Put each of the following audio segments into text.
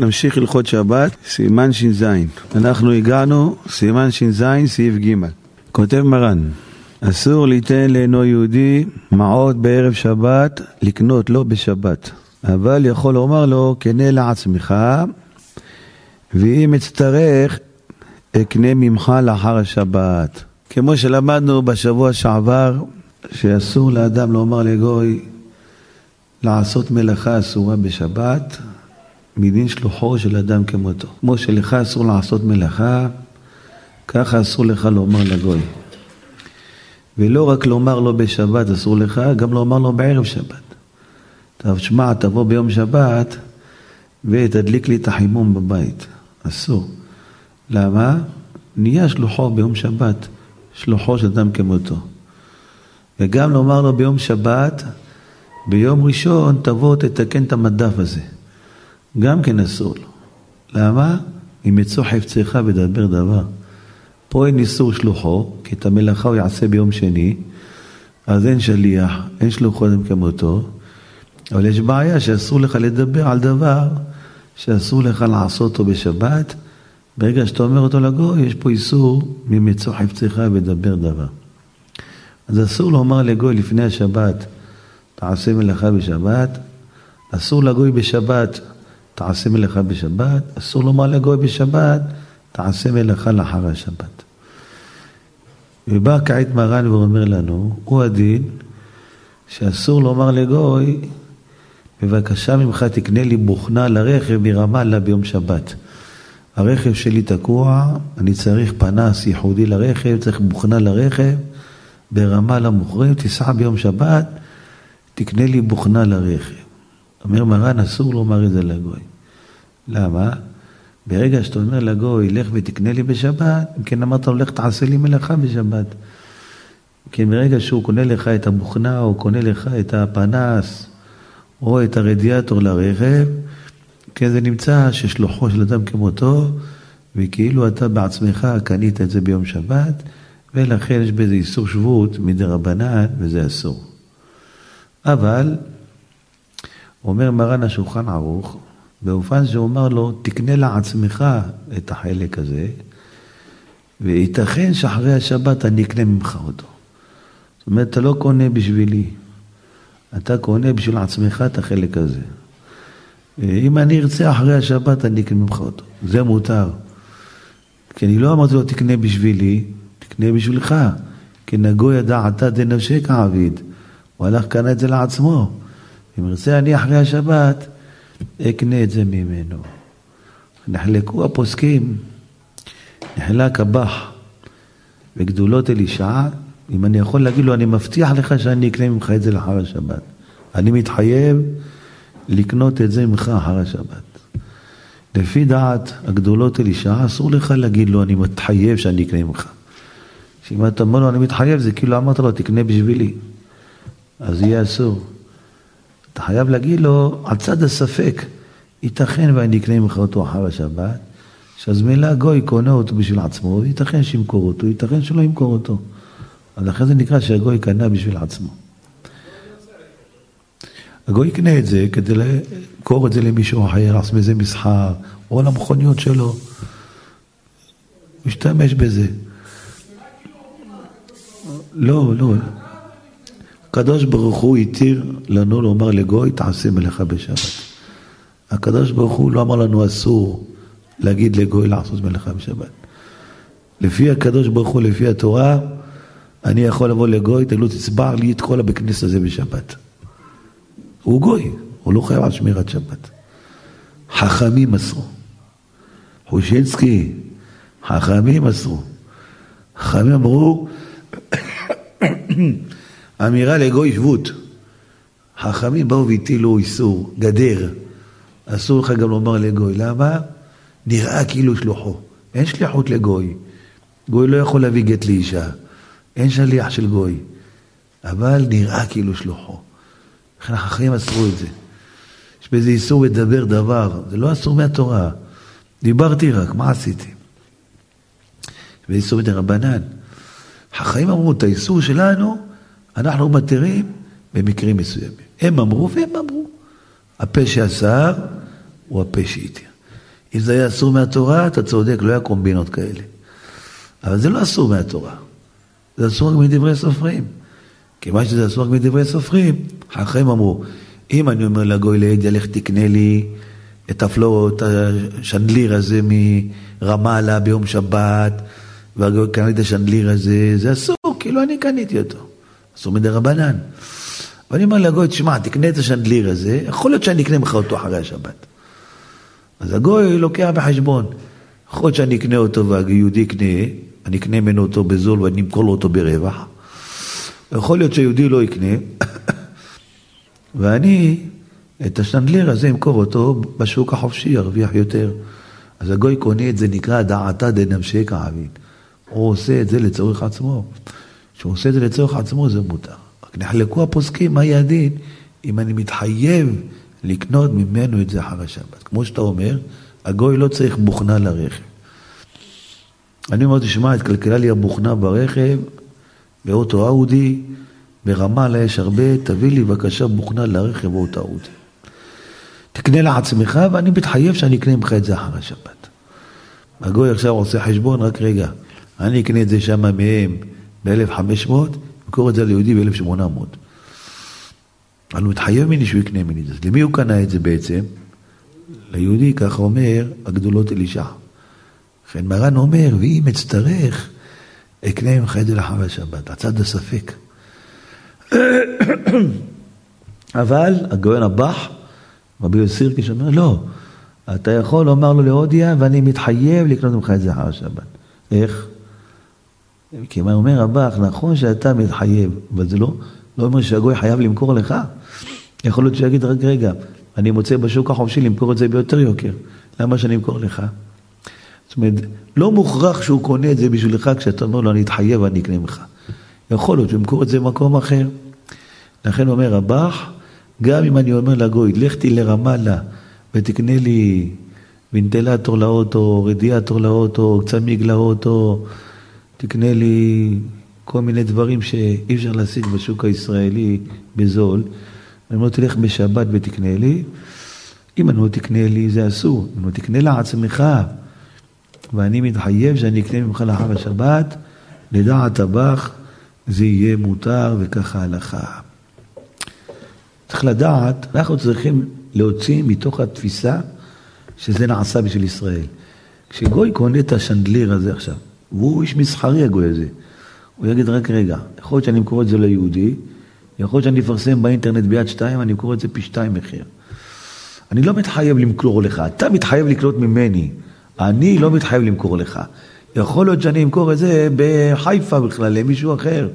נמשיך הלכות שבת, סימן שזין. אנחנו הגענו, סימן שזין, סעיף ג'. כותב מרן, אסור ליתן לאינו יהודי מעות בערב שבת, לקנות לו בשבת. אבל יכול לומר לו, קנה לעצמך, ואם אצטרך, אקנה ממך לאחר השבת. כמו שלמדנו בשבוע שעבר, שאסור לאדם לומר לגוי, לעשות מלאכה אסורה בשבת, מדין שלוחו של אדם כמותו. כמו שלך אסור לעשות מלאכה, ככה אסור לך לומר לגוי. ולא רק לומר לו בשבת אסור לך, גם לומר לו בערב שבת. תשמע, תבוא ביום שבת ותדליק לי את החימום בבית. אסור. למה? נהיה שלוחו ביום שבת, שלוחו של אדם כמותו. וגם לומר לו ביום שבת, ביום ראשון תבוא תתקן את המדף הזה. גם כן אסור לו. למה? אם יצאו חפצך ודבר דבר. פה אין איסור שלוחו, כי את המלאכה הוא יעשה ביום שני, אז אין שליח, אין שלוחו אדם כמותו, אבל יש בעיה שאסור לך לדבר על דבר, שאסור לך לעשות אותו בשבת, ברגע שאתה אומר אותו לגוי, יש פה איסור ממצוא חפצך ודבר דבר. אז אסור לומר לגוי לפני השבת, תעשה מלאכה בשבת, אסור לגוי בשבת, תעשה מלאכה בשבת, אסור לומר לגוי בשבת, תעשה מלאכה לאחר השבת. ובא כעת מרן ואומר לנו, הוא הדין שאסור לומר לגוי, בבקשה ממך תקנה לי בוכנה לרכב מרמאללה ביום שבת. הרכב שלי תקוע, אני צריך פנס ייחודי לרכב, צריך בוכנה לרכב, ברמאללה מוכרים, תסע ביום שבת, תקנה לי בוכנה לרכב. אומר מרן, אסור לומר את זה לגוי. למה? ברגע שאתה אומר לגוי, לך ותקנה לי בשבת, אם כן אמרת, לך תעשה לי מלאכה בשבת. כי ברגע שהוא קונה לך את הבוכנה, או קונה לך את הפנס, או את הרדיאטור לרכב, כי זה נמצא ששלוחו של אדם כמותו, וכאילו אתה בעצמך קנית את זה ביום שבת, ולכן יש בזה איסור שבות מדרבנן, וזה אסור. אבל, אומר מרן השולחן ערוך, באופן שאומר לו, תקנה לעצמך את החלק הזה, וייתכן שאחרי השבת אני אקנה ממך אותו. זאת אומרת, אתה לא קונה בשבילי, אתה קונה בשביל עצמך את החלק הזה. אם אני ארצה אחרי השבת, אני אקנה ממך אותו. זה מותר. כי אני לא אמרתי לו, תקנה בשבילי, תקנה בשבילך. כי נגוי הדעת דנפשק עביד. הוא הלך קנה את זה לעצמו. אם ארצה אני אחרי השבת, אקנה את זה ממנו. נחלקו הפוסקים, נחלק הבח, וגדולות אלישע, אם אני יכול להגיד לו, אני מבטיח לך שאני אקנה ממך את זה לאחר השבת. אני מתחייב לקנות את זה ממך אחר השבת. לפי דעת הגדולות אלישע, אסור לך להגיד לו, אני מתחייב שאני אקנה ממך. שאם אתה אומר לו, אני מתחייב, זה כאילו אמרת לו, תקנה בשבילי. אז יהיה אסור. אתה חייב להגיד לו, על צד הספק, ייתכן ואני אקנה ממך אותו אחר השבת, שאז מילה גוי קונה אותו בשביל עצמו, ייתכן שימכור אותו, ייתכן שלא ימכור אותו. אז אחרי זה נקרא שהגוי קנה בשביל עצמו. הגוי יקנה את זה כדי לקור את זה למישהו אחר, עשמי זה מסחר, או למכוניות שלו. משתמש בזה. לא, לא. הקדוש ברוך הוא התיר לנו לומר לגוי, תעשה מלאכה בשבת. הקדוש ברוך הוא לא אמר לנו אסור להגיד לגוי לעשות מלאכה בשבת. לפי הקדוש ברוך הוא, לפי התורה, אני יכול לבוא לגוי, תגלו תצבע לי את כל הבכנס הזה בשבת. הוא גוי, הוא לא חייב על שמירת שבת. חכמים אסרו. חושנסקי, חכמים אסרו. חכמים אמרו, אמירה לגוי שבות. חכמים באו והטילו איסור, גדר. אסור לך גם לומר לגוי. למה? נראה כאילו שלוחו. אין שליחות לגוי. גוי לא יכול להביא גט לאישה. אין שליח של גוי, אבל נראה כאילו שלוחו. לכן החכמים אסרו את זה. יש בזה איסור לדבר דבר, זה לא אסור מהתורה. דיברתי רק, מה עשיתי? יש בזה איסור מדרבנן. החכמים אמרו, את האיסור שלנו, אנחנו מתירים במקרים מסוימים. הם אמרו והם אמרו. הפה שאסר הוא הפה שהתיר. אם זה היה אסור מהתורה, אתה צודק, לא היה קומבינות כאלה. אבל זה לא אסור מהתורה. זה אסור רק מדברי סופרים. כיוון שזה אסור רק מדברי סופרים, אחרים אמרו, אם אני אומר לגוי לידי, לך תקנה לי את הפלורות, השנדליר הזה מרמאללה ביום שבת, והגוי קנה לי את השנדליר הזה, זה אסור, כאילו אני קניתי אותו. אסור מדרבנן. ואני אומר לגוי, תשמע, תקנה את השנדליר הזה, יכול להיות שאני אקנה לך אותו אחרי השבת. אז הגוי לוקח בחשבון. יכול להיות שאני אקנה אותו והיהודי יקנה, אני אקנה ממנו אותו בזול ואני אמכור לו אותו ברווח. יכול להיות שהיהודי לא יקנה, ואני את השנדליר הזה אמכור אותו בשוק החופשי, ארוויח יותר. אז הגוי קונה את זה, נקרא דעתה דנמשי כעבין. הוא עושה את זה לצורך עצמו. כשהוא עושה את זה לצורך עצמו זה מותר. רק נחלקו הפוסקים מה ידין אם אני מתחייב לקנות ממנו את זה אחר השבת. כמו שאתה אומר, הגוי לא צריך בוכנה לרכב. אני אומר, תשמע, התקלקלה לי הבוכנה ברכב, באוטו אאודי, ברמאללה יש הרבה, תביא לי בבקשה בוכנה לרכב באוטו אאודי. תקנה לעצמך, ואני מתחייב שאני אקנה ממך את זה אחר השבת. הגוי עכשיו עושה חשבון, רק רגע, אני אקנה את זה שם מהם ב-1,500, מקור את זה ליהודי ב-1,800. אבל הוא מתחייב מני שהוא יקנה מני את זה. למי הוא קנה את זה בעצם? ליהודי, כך אומר, הגדולות אלישע. כן, מרן אומר, ואם אצטרך, אקנה ממך את זה לחב השבת. הצד הספק. אבל הגאון הבח, רבי יוסי כשאומר, לא, אתה יכול לומר לו להודיה, ואני מתחייב לקנות ממך את זה לחב השבת. איך? כי מה אומר הבח, נכון שאתה מתחייב, אבל זה לא... לא אומר שהגוי חייב למכור לך. יכול להיות שיגיד רק רגע, אני מוצא בשוק החופשי למכור את זה ביותר יוקר. למה שאני אמכור לך? זאת אומרת, לא מוכרח שהוא קונה את זה בשבילך, כשאתה אומר לו, אני אתחייב, אני אקנה ממך. יכול להיות, ומכור את זה במקום אחר. לכן אומר הבח, גם אם אני אומר לגוי, לכתי לרמאללה, ותקנה לי וינטלטור לאוטו, רדיאטור לאוטו, צמיג לאוטו, תקנה לי... כל מיני דברים שאי אפשר להשיג בשוק הישראלי בזול. אני לא תלך בשבת ותקנה לי. אם אני לא תקנה לי, זה אסור. אני לא תקנה לעצמך. ואני מתחייב שאני אקנה ממך לאחר השבת. לדעת הבח, זה יהיה מותר וככה הלכה. צריך לדעת, אנחנו צריכים להוציא מתוך התפיסה שזה נעשה בשביל ישראל. כשגוי קונה את השנדליר הזה עכשיו, והוא איש מסחרי הגוי הזה, הוא יגיד רק רגע, יכול להיות שאני מקורא את זה ליהודי, יכול להיות שאני אפרסם באינטרנט ביד 2, אני מקורא את זה פי 2 מחיר. אני לא מתחייב למכור לך, אתה מתחייב לקנות ממני, אני לא מתחייב למכור לך. יכול להיות שאני אמכור את זה בחיפה בכלל, למישהו אחר.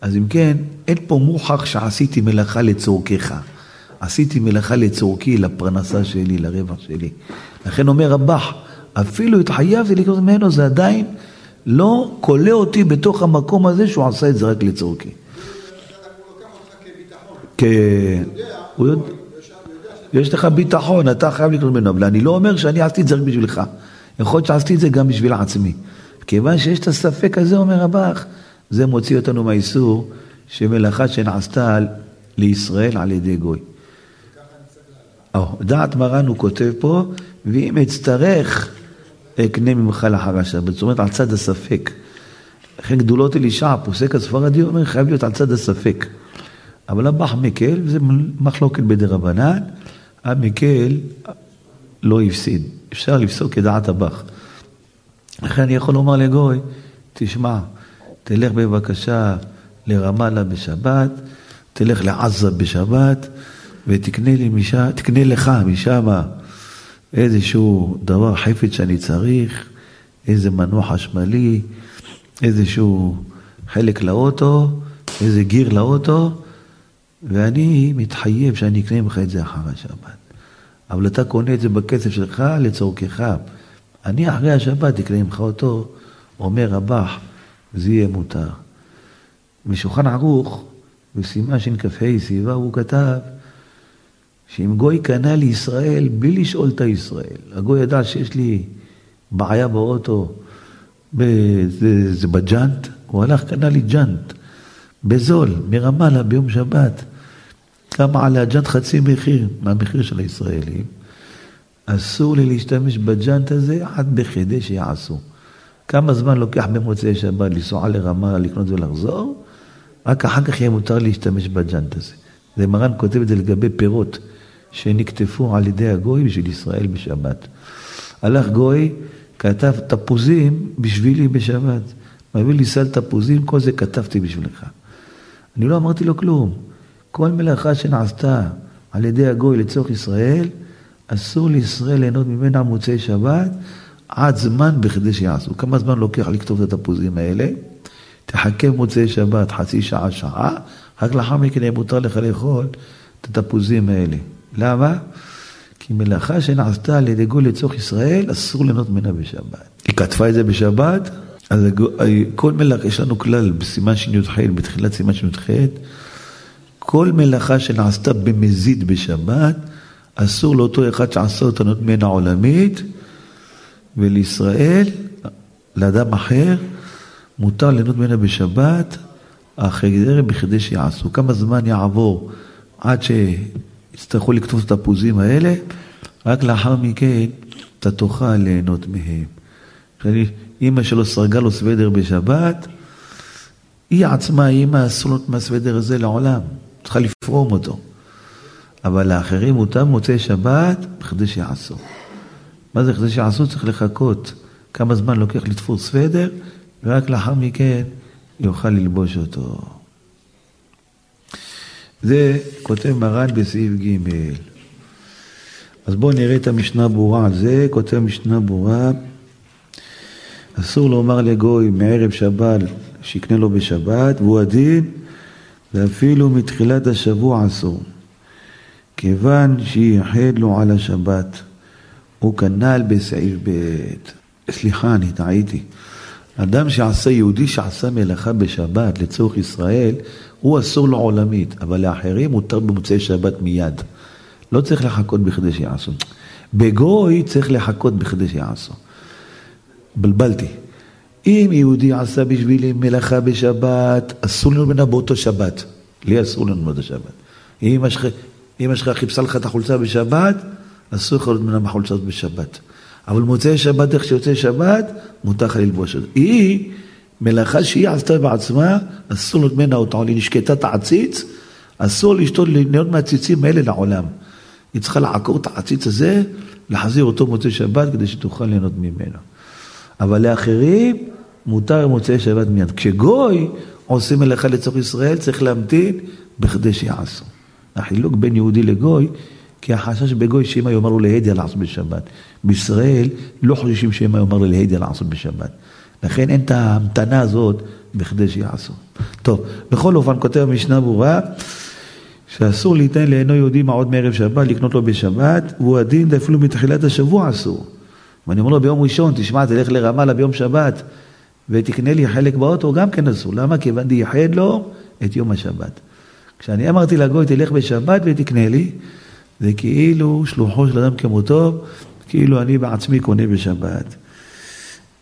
אז אם כן, אין פה מוכח שעשיתי מלאכה לצורכך. עשיתי מלאכה לצורכי, לפרנסה שלי, לרווח שלי. לכן אומר הבח, אפילו התחייבתי לקנות ממנו, זה עדיין, לא קולה אותי בתוך המקום הזה שהוא עשה את זה רק לצורכי. הוא לוקח אותך כביטחון. יש לך ביטחון, אתה חייב לקנות ממנו, אבל אני לא אומר שאני עשיתי את זה רק בשבילך. יכול להיות שעשיתי את זה גם בשביל עצמי. כיוון שיש את הספק הזה, אומר הבח, זה מוציא אותנו מהאיסור שמלאכה שנעשתה לישראל על ידי גוי. דעת מרן הוא כותב פה, ואם אצטרך... אקנה ממך לאחר השבת, זאת אומרת על צד הספק. לכן גדולות אלישע, פוסק הספרדי, אומר, חייב להיות על צד הספק. אבל הבח מקל, זה מחלוקת בדרבנן, המקל לא הפסיד. אפשר לפסוק כדעת הבח. לכן אני יכול לומר לגוי, תשמע, תלך בבקשה לרמאללה בשבת, תלך לעזה בשבת, ותקנה לי משם, תקנה לך משם, איזשהו דבר חפץ שאני צריך, איזה מנוע חשמלי, איזשהו חלק לאוטו, איזה גיר לאוטו, ואני מתחייב שאני אקנה ממך את זה אחר השבת. אבל אתה קונה את זה בכסף שלך לצורכך. אני אחרי השבת אקנה ממך אותו, אומר הבח, זה יהיה מותר. משולחן ערוך, בסימן שק"ה סיבה, הוא כתב, שאם גוי קנה לישראל בלי לשאול את ישראל, הגוי ידע שיש לי בעיה באוטו, זה בג'נט, הוא הלך קנה לי ג'נט, בזול, מרמאללה ביום שבת, כמה עלה ג'נט חצי מחיר, מהמחיר של הישראלים, אסור לי להשתמש בג'אנט הזה, עד בכדי שיעשו. כמה זמן לוקח במוצאי שבת לנסוע לרמה, לקנות ולחזור, רק אחר כך יהיה מותר להשתמש בג'אנט הזה. זה מרן כותב את זה לגבי פירות, שנקטפו על ידי הגוי בשביל ישראל בשבת. הלך גוי, כתב תפוזים בשבילי בשבת. מביא לי סל תפוזים, כל זה כתבתי בשבילך. אני לא אמרתי לו כלום. כל מלאכה שנעשתה על ידי הגוי לצורך ישראל, אסור לישראל ליהנות ממנה מוצאי שבת, עד זמן בכדי שיעשו. כמה זמן לוקח לכתוב את התפוזים האלה? תחכה מוצאי שבת, חצי שעה, שעה, רק לאחר מכן יהיה מותר לך לאכול את התפוזים האלה. למה? כי מלאכה שנעשתה על ידי גוי לצורך ישראל, אסור ליהנות ממנה בשבת. היא כתבה את זה בשבת, אז כל מלאכה, יש לנו כלל בסימן שי"ח, בתחילת סימן שי"ח, כל מלאכה שנעשתה במזיד בשבת, אסור לאותו אחד שעשה אותה ליהנות ממנה עולמית, ולישראל, לאדם אחר, מותר ליהנות ממנה בשבת, אחרי בכדי שיעשו. כמה זמן יעבור עד שיצטרכו לכתוב את הפוזים האלה, רק לאחר מכן אתה תוכל ליהנות מהם. אמא שלו סרגה לו סוודר בשבת, היא עצמה, אמא, אסור ליהנות מהסוודר הזה לעולם, צריכה לפרום אותו. אבל לאחרים אותם מוצאי שבת, בכדי שיעשו. מה זה כדי שיעשו? צריך לחכות כמה זמן לוקח לתפוס סוודר, ורק לאחר מכן יוכל ללבוש אותו. זה כותב מרן בסעיף ג'. אז בואו נראה את המשנה ברורה על זה. כותב משנה ברורה, אסור לומר לגוי מערב שבת שיקנה לו בשבת, והוא הדין, ואפילו מתחילת השבוע אסור, כיוון שייחד לו על השבת. הוא כנל בסעיף בית. סליחה, אני טעיתי. אדם שעשה, יהודי שעשה מלאכה בשבת לצורך ישראל, הוא אסור לו עולמית, אבל לאחרים מותר במוצאי שבת מיד. לא צריך לחכות בכדי שיעשו. בגוי צריך לחכות בכדי שיעשו. בלבלתי. אם יהודי עשה בשבילי מלאכה בשבת, אסור לנו בנה באותו שבת. לי אסור לנו באותו שבת. אם אשכה חיפשה לך את החולצה בשבת, אסור לך להיות מנם החולצות בשבת. אבל מוצאי שבת, איך שיוצא שבת, מותר לך ללבוש את זה. היא מלאכה שהיא עשתה בעצמה, אסור להיות מנה אותה, היא נשקטה את העציץ, אסור לשתות ליהנות מהציצים האלה לעולם. היא צריכה לעקור את העציץ הזה, להחזיר אותו מוצאי שבת, כדי שתוכל ליהנות ממנו. אבל לאחרים, מותר מוצאי שבת מיד. כשגוי עושה מלאכה לצורך ישראל, צריך להמתין בכדי שיעשו. החילוק בין יהודי לגוי, כי החשש בגוי שאם יאמרו להידי לעשות בשבת. בישראל לא חוששים שאם יאמרו להידי לעשות בשבת. לכן אין את ההמתנה הזאת בכדי שיעשו. טוב, בכל אופן כותב משנה ברורה, שאסור ליתן לעינו יהודי מעוד מערב שבת, לקנות לו בשבת, והוא הדין אפילו מתחילת השבוע אסור. ואני אומר לו ביום ראשון, תשמע, תלך לרמאללה ביום שבת, ותקנה לי חלק באוטו, גם כן אסור. למה? כיוון דייחד לו את יום השבת. כשאני אמרתי לגוי, תלך בשבת ותקנה לי, זה כאילו שלוחו של אדם כמותו, כאילו אני בעצמי קונה בשבת.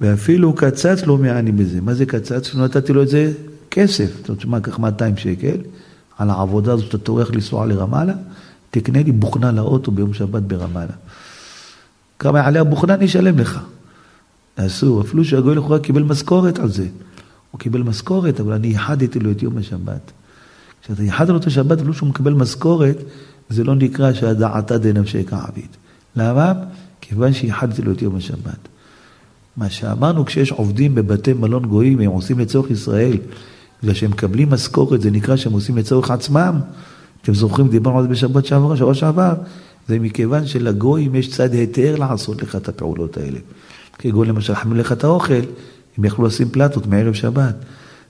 ואפילו קצץ לו מעני בזה. מה זה קצץ? נתתי לו את זה כסף. זאת אומרת, מה, כך 200 שקל, על העבודה הזאת, אתה תורך לנסוע לרמאללה, תקנה לי בוכנה לאוטו ביום שבת ברמאללה. כמה עליה בוכנה נשלם לך. אסור, אפילו שהגוי לכאורה קיבל משכורת על זה. הוא קיבל משכורת, אבל אני יחדתי לו את יום השבת. כשאתה יחד לו את השבת, אפילו שהוא מקבל משכורת, זה לא נקרא שהדעתה דנפשי כעבית. למה? כיוון שיחדתי לו את יום השבת. מה שאמרנו, כשיש עובדים בבתי מלון גויים, הם עושים לצורך ישראל, בגלל שהם מקבלים משכורת, זה נקרא שהם עושים לצורך עצמם. אתם זוכרים, דיברנו על זה בשבת שעברה, זה מכיוון שלגויים יש צד היתר לעשות לך את הפעולות האלה. כגון למשל, חמל לך את האוכל, הם יכלו לשים פלטות מערב שבת.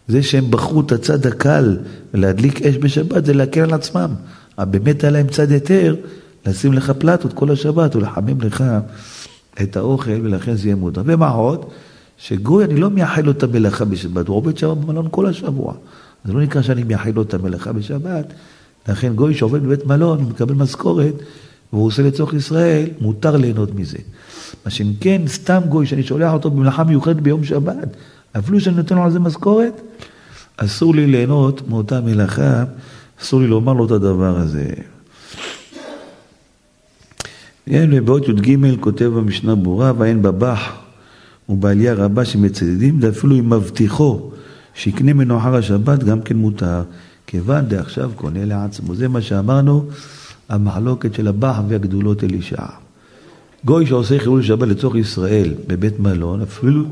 זה שהם בחרו את הצד הקל, להדליק אש בשבת, זה להקל על עצמם. באמת היה להם צד יותר, לשים לך פלטות כל השבת, ולחמם לך את האוכל, ולכן זה יהיה מותר. ומה עוד? שגוי, אני לא מייחל לו את המלאכה בשבת, הוא עובד שם במלון כל השבוע. זה לא נקרא שאני מייחל לו את המלאכה בשבת, לכן גוי שעובד בבית מלון, הוא מקבל משכורת, והוא עושה לצורך ישראל, מותר ליהנות מזה. מה שאם כן, סתם גוי שאני שולח אותו במלאכה מיוחדת ביום שבת, אפילו שאני נותן לו על זה משכורת, אסור לי ליהנות מאותה מלאכה, אסור לי לומר לו את הדבר הזה. בעוד י"ג כותב המשנה ברורה, ואין בבח ובעלייה רבה שמצדדים, ואפילו אם מבטיחו שיקנה מנו אחר השבת גם כן מותר, כיוון דעכשיו קונה לעצמו. זה מה שאמרנו, המחלוקת של הבח והגדולות אלישע. גוי שעושה חילול שבת לצורך ישראל בבית מלון, אפילו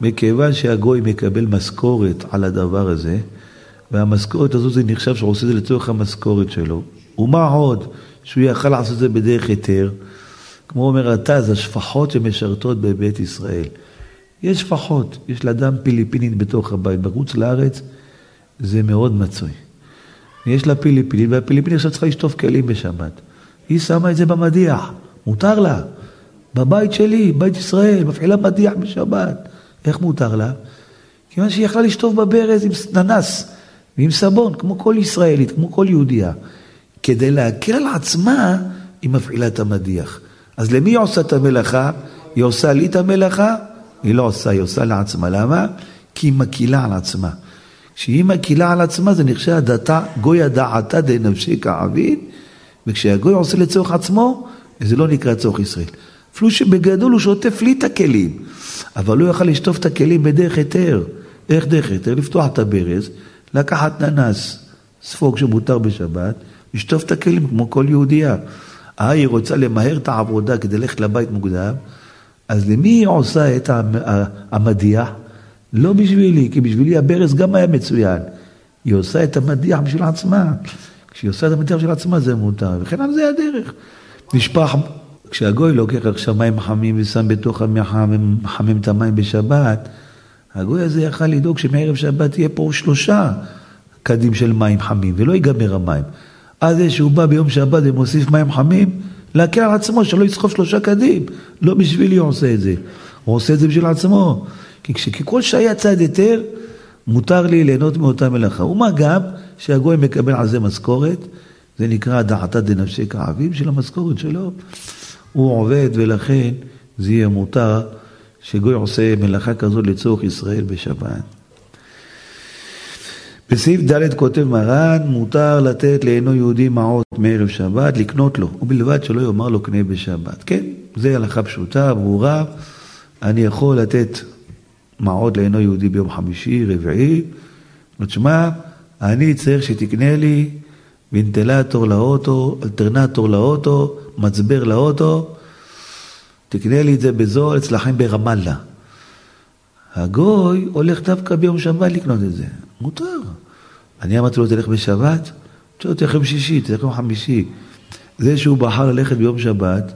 מכיוון שהגוי מקבל משכורת על הדבר הזה, והמשכורת הזאת זה נחשב שהוא עושה זה לצורך המשכורת שלו. ומה עוד? שהוא יכל לעשות את זה בדרך היתר, כמו אומר התז, השפחות שמשרתות בבית ישראל. יש שפחות, יש לאדם פיליפינית בתוך הבית, בחוץ לארץ זה מאוד מצוי. יש לה פיליפינית, והפיליפינית עכשיו צריכה לשטוף כלים בשבת. היא שמה את זה במדיח, מותר לה. בבית שלי, בית ישראל, מפעילה מדיח בשבת. איך מותר לה? כיוון שהיא יכלה לשטוף בברז עם ננס ועם סבון, כמו כל ישראלית, כמו כל יהודיה. כדי להקל על עצמה, היא מפעילה את המדיח. אז למי היא עושה את המלאכה? היא עושה לי את המלאכה? היא לא עושה, היא עושה לעצמה. למה? כי היא מקילה על עצמה. כשהיא מקילה על עצמה, זה נחשב דתה, גוי הדעתה דנפשי כעביד, וכשהגוי עושה לצורך עצמו, זה לא נקרא צורך ישראל. אפילו שבגדול הוא שוטף לי את הכלים, אבל הוא יוכל לשטוף את הכלים בדרך היתר. איך דרך היתר? לפתוח את הברז, לקחת ננס, ספוג שמותר בשבת, לשטוף את הכלים כמו כל יהודייה. היא רוצה למהר את העבודה כדי ללכת לבית מוקדם, אז למי היא עושה את המדיח? לא בשבילי, כי בשבילי הברז גם היה מצוין. היא עושה את המדיח בשביל עצמה. כשהיא עושה את המדיח בשביל עצמה זה מותר, וכן על זה הדרך. נשפח, כשהגוי לוקח עכשיו מים חמים ושם בתוך המחם, מחמם את המים בשבת, הגוי הזה יכל לדאוג שמערב שבת יהיה פה 3 קדים של מים חמים, ולא ייגמר המים. אז שהוא בא ביום שבת ומוסיף מים חמים, להקל על עצמו שלא יסחוב 3 קדים. לא בשבילי הוא עושה את זה. הוא עושה את זה בשביל עצמו. כי כל שהיה צעד יותר, מותר לי ליהנות מאותה מלאכה. ומה גם שהגוי מקבל על זה משכורת, זה נקרא דעתא דנפשי כעביד, של המשכורת שלו. הוא עובד, ולכן זה יהיה מותר שגוי עושה מלאכה כזאת לצורך ישראל בשבת. בסעיף ד' כותב מרן, מותר לתת לאינו יהודי מעות מערב שבת, לקנות לו, ובלבד שלא יאמר לו קנה בשבת. כן, זה הלכה פשוטה, ברורה. אני יכול לתת מעות לאינו יהודי ביום חמישי, רביעי. תשמע, אני צריך שתקנה לי וינטלטור לאוטו, אלטרנטור לאוטו, מצבר לאוטו, תקנה לי את זה בזול, אצלכם ברמאללה. הגוי הולך דווקא ביום שבת לקנות את זה. מותר. אני אמרתי לו, תלך בשבת? תלך עם שישי, תלך עם חמישי. זה שהוא בחר ללכת ביום שבת,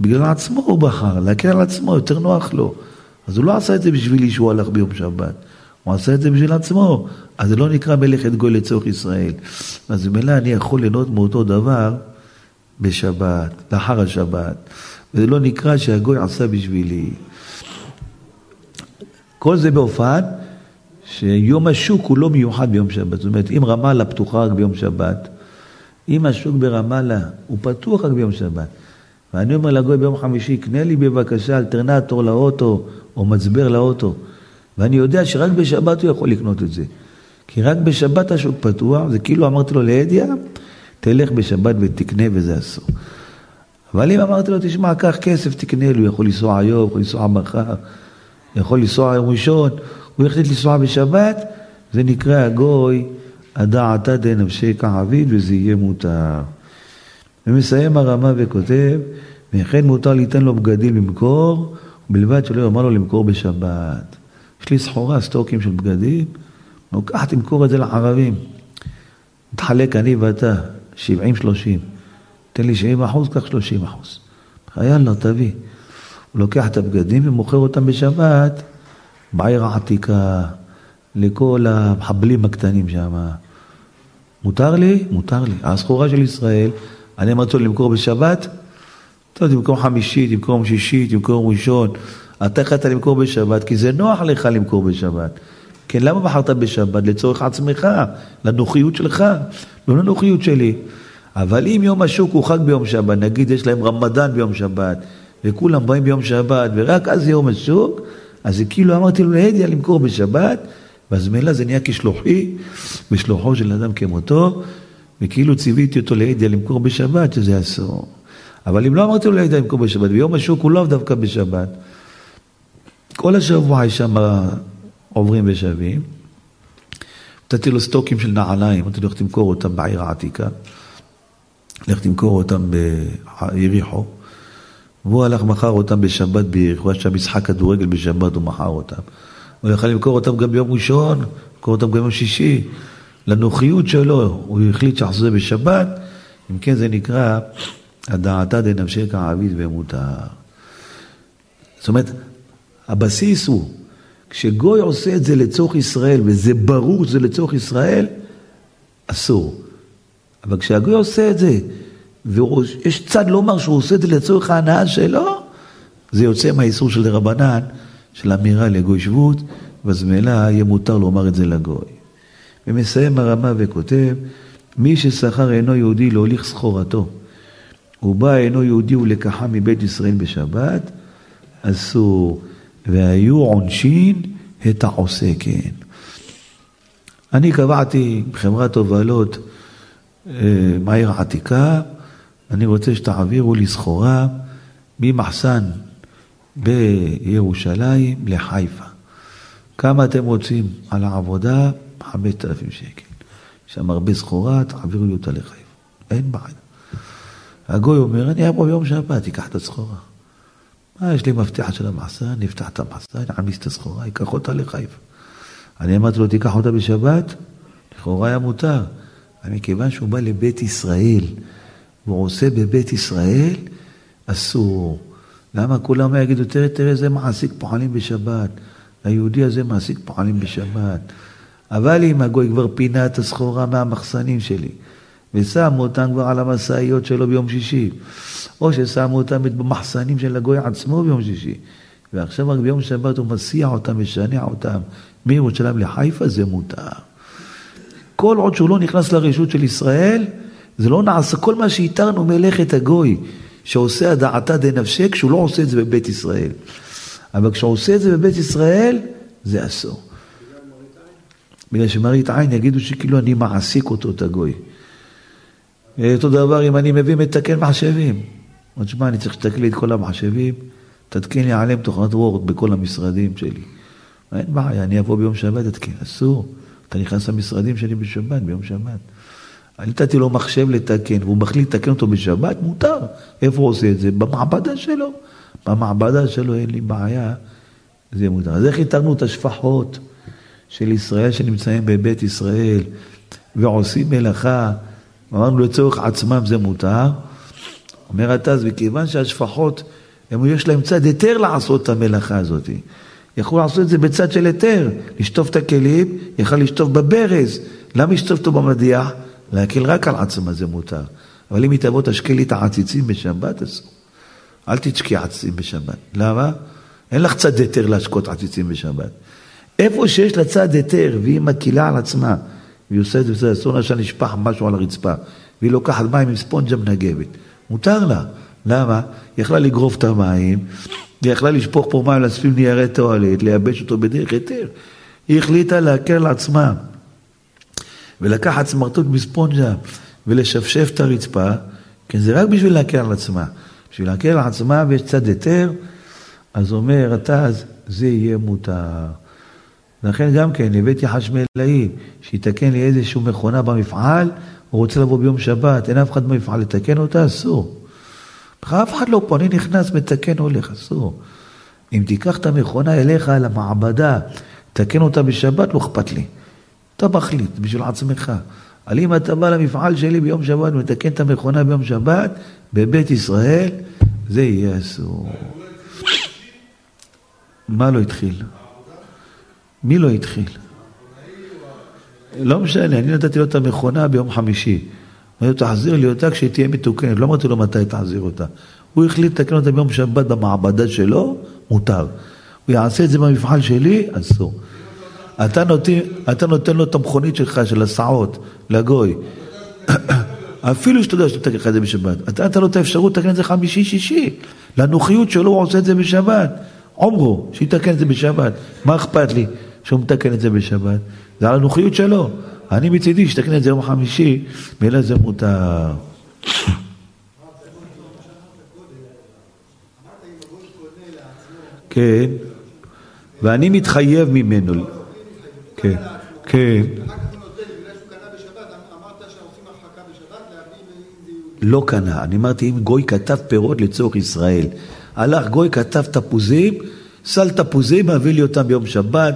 בגלל עצמו הוא בחר, להקל על עצמו, יותר נוח לו. אז הוא לא עשה את זה בשבילי שהוא הלך ביום שבת. הוא עשה את זה בשביל עצמו. אז זה לא נקרא מלאכת גוי לצורך ישראל. אז במילה אני יכול ליהנות מאותו דבר בשבת, לאחר השבת. וזה לא נקרא שהגוי עשה בשבילי. כל זה באופן שיום השוק הוא לא מיוחד ביום שבת. זאת אומרת, אם רמאללה פתוחה רק ביום שבת, אם השוק ברמאללה הוא פתוח רק ביום שבת, ואני אומר לגוי ביום חמישי, קנה לי בבקשה אלטרנטור לאוטו או מצבר לאוטו, ואני יודע שרק בשבת הוא יכול לקנות את זה, כי רק בשבת השוק פתוח, זה כאילו אמרתי לו להדיה, תלך בשבת ותקנה וזה אסור. אבל אם אמרתי לו, תשמע, קח כסף תקנה לו, הוא יכול לנסוע היום, יכול לנסוע מחר, יכול לנסוע היום ראשון, הוא יחליט לנסוע בשבת, זה נקרא הגוי, הדעתא דנפשי כעביד, וזה יהיה מותר. ומסיים הרמה וכותב, וכן מותר ליתן לו בגדים למכור, ובלבד שלא יאמר לו למכור בשבת. יש לי סחורה, סטוקים של בגדים, נוקח תמכור את זה לערבים. תחלק אני ואתה, 70-30. תן לי 70%, כך 30%. יאללה, תביא. הוא לוקח את הבגדים ומוכר אותם בשבת, בעיר העתיקה, לכל המחבלים הקטנים שם. מותר לי? מותר לי. הסחורה של ישראל, אני אמרתי לו למכור בשבת, אתה תמכור חמישי, תמכור שישי, תמכור ראשון, אתה חייבת למכור בשבת, כי זה נוח לך למכור בשבת. כן, למה בחרת בשבת? לצורך עצמך, לנוחיות שלך, לא לנוחיות שלי. אבל אם יום השוק הוא חג ביום שבת, נגיד יש להם רמדאן ביום שבת, וכולם באים ביום שבת, ורק אז יום השוק, אז כאילו אמרתי לו להדיה למכור בשבת, ואז מילה זה נהיה כשלוחי, בשלוחו של אדם כמותו, וכאילו ציוויתי אותו להדיה למכור בשבת, שזה אסור. אבל אם לא אמרתי לו לידע עם קום בשבת, ויום השוק הוא לא דווקא בשבת, כל השבוע יש שם עוברים ושבים, נתתי לו סטוקים של נעליים, נתתי לו איך תמכור אותם בעיר העתיקה, איך תמכור אותם ביריחו, והוא הלך מחר אותם בשבת ביריחו, יש שם משחק כדורגל בשבת, הוא מחר אותם. הוא יכל למכור אותם גם ביום ראשון, למכור אותם גם ביום שישי, לנוחיות שלו, הוא החליט שחזור בשבת, אם כן זה נקרא, הדעתה דנפשי כעבית ומותר. זאת אומרת, הבסיס הוא, כשגוי עושה את זה לצורך ישראל, וזה ברור שזה לצורך ישראל, אסור. אבל כשהגוי עושה את זה, ויש צד לומר שהוא עושה את זה לצורך ההנאה שלו, זה יוצא מהאיסור של רבנן, של אמירה לגוי שבות, וזמלה יהיה מותר לומר את זה לגוי. ומסיים הרמה וכותב, מי ששכר אינו יהודי להוליך סחורתו, ובא אינו יהודי ולקחה מבית ישראל בשבת, אסור, והיו עונשין את העושה כן. אני קבעתי בחברת הובלות מהעיר העתיקה, אני רוצה שתעבירו לי סחורה ממחסן בירושלים לחיפה. כמה אתם רוצים על העבודה? 5,000 שקל. שם הרבה סחורה, תעבירו לי אותה לחיפה. אין בעיה. הגוי אומר, אני אבוא ביום שבת, תיקח את הסחורה. יש לי מפתח של המחסן, נפתח את המחסן, נעמיס את הסחורה, ייקח אותה לחיפה. אני אמרתי לו, תיקח אותה בשבת, לכאורה היה מותר. מכיוון שהוא בא לבית ישראל, והוא עושה בבית ישראל, אסור. למה כולם יגידו, תראה, זה מעסיק פועלים בשבת. היהודי הזה מעסיק פועלים בשבת. אבל אם הגוי כבר פינה את הסחורה מהמחסנים שלי, ושם אותם כבר על המסעיות שלו ביום שישי, או ששם אותם במחסנים של הגוי עצמו ביום שישי, ועכשיו רק ביום שבת הוא מסיע אותם, משנע אותם, מירושלים לחיפה, זה מותר. כל עוד שהוא לא נכנס לרשות של ישראל, זה לא נעשה, כל מה שאיתרנו מלאכת הגוי, שעושה הדעתה דנפשי, כשהוא לא עושה את זה בבית ישראל. אבל כשהוא עושה את זה בבית ישראל, זה אסור. בגלל שמראית עין יגידו שכאילו אני מעסיק אותו את הגוי. אותו דבר, אם אני מביא מתקן מחשבים, תשמע, אני צריך לתקן לי את כל המחשבים, תתקן לי עליהם תוכנת וורד בכל המשרדים שלי. אין בעיה, אני אבוא ביום שבת, תתקן, אסור. אתה נכנס למשרדים שלי בשבת, ביום שבת. אני נתתי לו מחשב לתקן, והוא מחליט לתקן אותו בשבת, מותר. איפה הוא עושה את זה? במעבדה שלו. במעבדה שלו אין לי בעיה, זה מותר. אז איך התארנו את השפחות של ישראל שנמצאים בבית ישראל, ועושים מלאכה, אמרנו לצורך עצמם זה מותר. אומר התז, וכיוון שהשפחות, יש להם צד יותר לעשות את המלאכה הזאת. יכולו לעשות את זה בצד של היתר, לשטוף את הכלים, יכל לשטוף בברז, למה לשטוף אותו במדיח? להקל רק על עצמה זה מותר. אבל אם תבוא תשקלי את העציצים בשבת, אל תשקי עציצים בשבת. למה? אין לך צד היתר להשקות עציצים בשבת. איפה שיש לה צד היתר, והיא מקילה על עצמה, והיא עושה את זה בצד, אסור נשאר לשפח משהו על הרצפה, והיא לוקחת מים עם ספונג'ה מנגבת. מותר לה. למה? היא יכלה לגרוף את המים, היא יכלה לשפוך פה מים לספים ניירי תואלית, לייבש אותו בדרך היתר. היא החליטה להקל לעצמה, ולקחת סמרטוט מספונג'ה, ולשפשף את הרצפה, כן, זה רק בשביל להקל על עצמה. בשביל להקל על עצמה, ויש צד היתר, אז אומר, אז זה יהיה מותר. לכן גם כן, הבאתי חשמלאי, שיתקן לי איזשהו מכונה במפעל, הוא רוצה לבוא ביום שבת, אין אף אחד במפעל לתקן אותה, אסור. אף אחד לא פה, אני נכנס, מתקן הולך, אסור. אם תיקח את המכונה אליך על המעבדה, תקן אותה בשבת, לא אכפת לי. אתה מחליט בשביל עצמך. אבל אם אתה בא למפעל שלי ביום שבת, מתקן את המכונה ביום שבת, בבית ישראל, זה יהיה אסור. מה לא התחיל? מי לא התחיל? לא משנה, אני נתתי לו את המכונה ביום חמישי. הוא תחזיר לי אותה כשהיא תהיה מתוקנת, לא אמרתי לו מתי תחזיר אותה. הוא החליט לתקן אותה ביום שבת במעבדה שלו, מותר. הוא יעשה את זה במפעל שלי, אסור. אתה נותן לו את המכונית שלך, של הסעות, לגוי. אפילו שאתה יודע שאתה תקן את זה בשבת. אתה נותן לו את האפשרות לתקן את זה חמישי, שישי. לנוחיות שלו הוא עושה את זה בשבת. עומרו, שיתקן את זה בשבת. מה אכפת לי שהוא מתקן את זה בשבת? זה על הנוחיות שלו. אני מצידי שתקן את זה יום חמישי, מילה זה מותר. כן. ואני מתחייב ממנו. כן. כן. לא קנה, אני אמרתי אם גוי כתב פירות לצורך ישראל, הלך גוי כתב תפוזים, סל תפוזים, הביא לי אותם ביום שבת,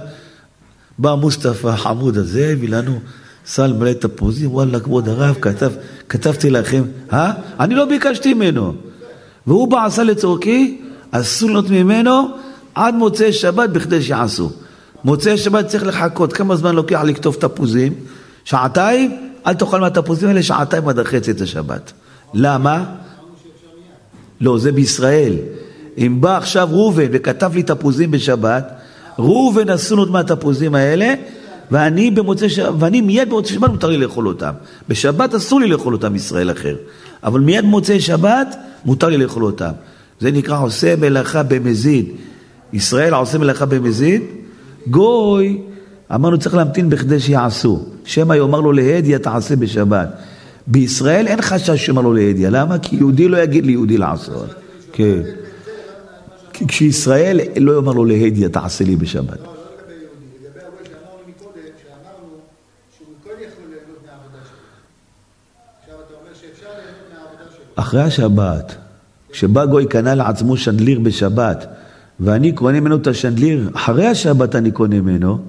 בא מוסטפה חמוד הזה, הביא לנו סל מלא תפוזים, וואלה כבוד הרב, כתבתי לכם, אני לא ביקשתי ממנו, והוא בא עשה לצורכי, עשו לנו ממנו, עד מוצאי שבת בכדי שעשו, מוצאי שבת צריך לחכות, כמה זמן לוקח לכתוב תפוזים, שעתיים, אל תאכל מהתפוזים האלה שעתיים עד אחרי צאת השבת. למה? לא, זה בישראל. אם בא עכשיו רובן וכתב לי תפוזים בשבת, רובן עשונות מהתפוזים האלה, ואני מיד במוצאי שבת מותר לי לאכול אותם. בשבת אסור לי לאכול אותם ישראל אחר. אבל מיד במוצאי שבת מותר לי לאכול אותם. זה נקרא עושה מלאכה במזיד. ישראל עושה מלאכה במזיד. גוי, אמרנו צריך להמתין בכדי שיעשו. שמא יאמר לו להדיה תעשה בשבת. בישראל אין חשש שאומר לו להדיה. למה? כי יהודי לא יגיד ליהודי לעשות. כן. כשישראל לא יאמר לו להדיה תעשה לי בשבת. לא, לא לגבי יהודי. לגבי הרבה שאמרנו מקודם, שאמרנו שהוא כל יכול ליהנות מהעבודה שלו. עכשיו אתה אומר שאפשר ליהנות מהעבודה שלו. אחרי השבת, כשבא גוי קנה לעצמו שנדליר בשבת, ואני קונה ממנו את השנדליר, אחרי השבת אני קונה ממנו,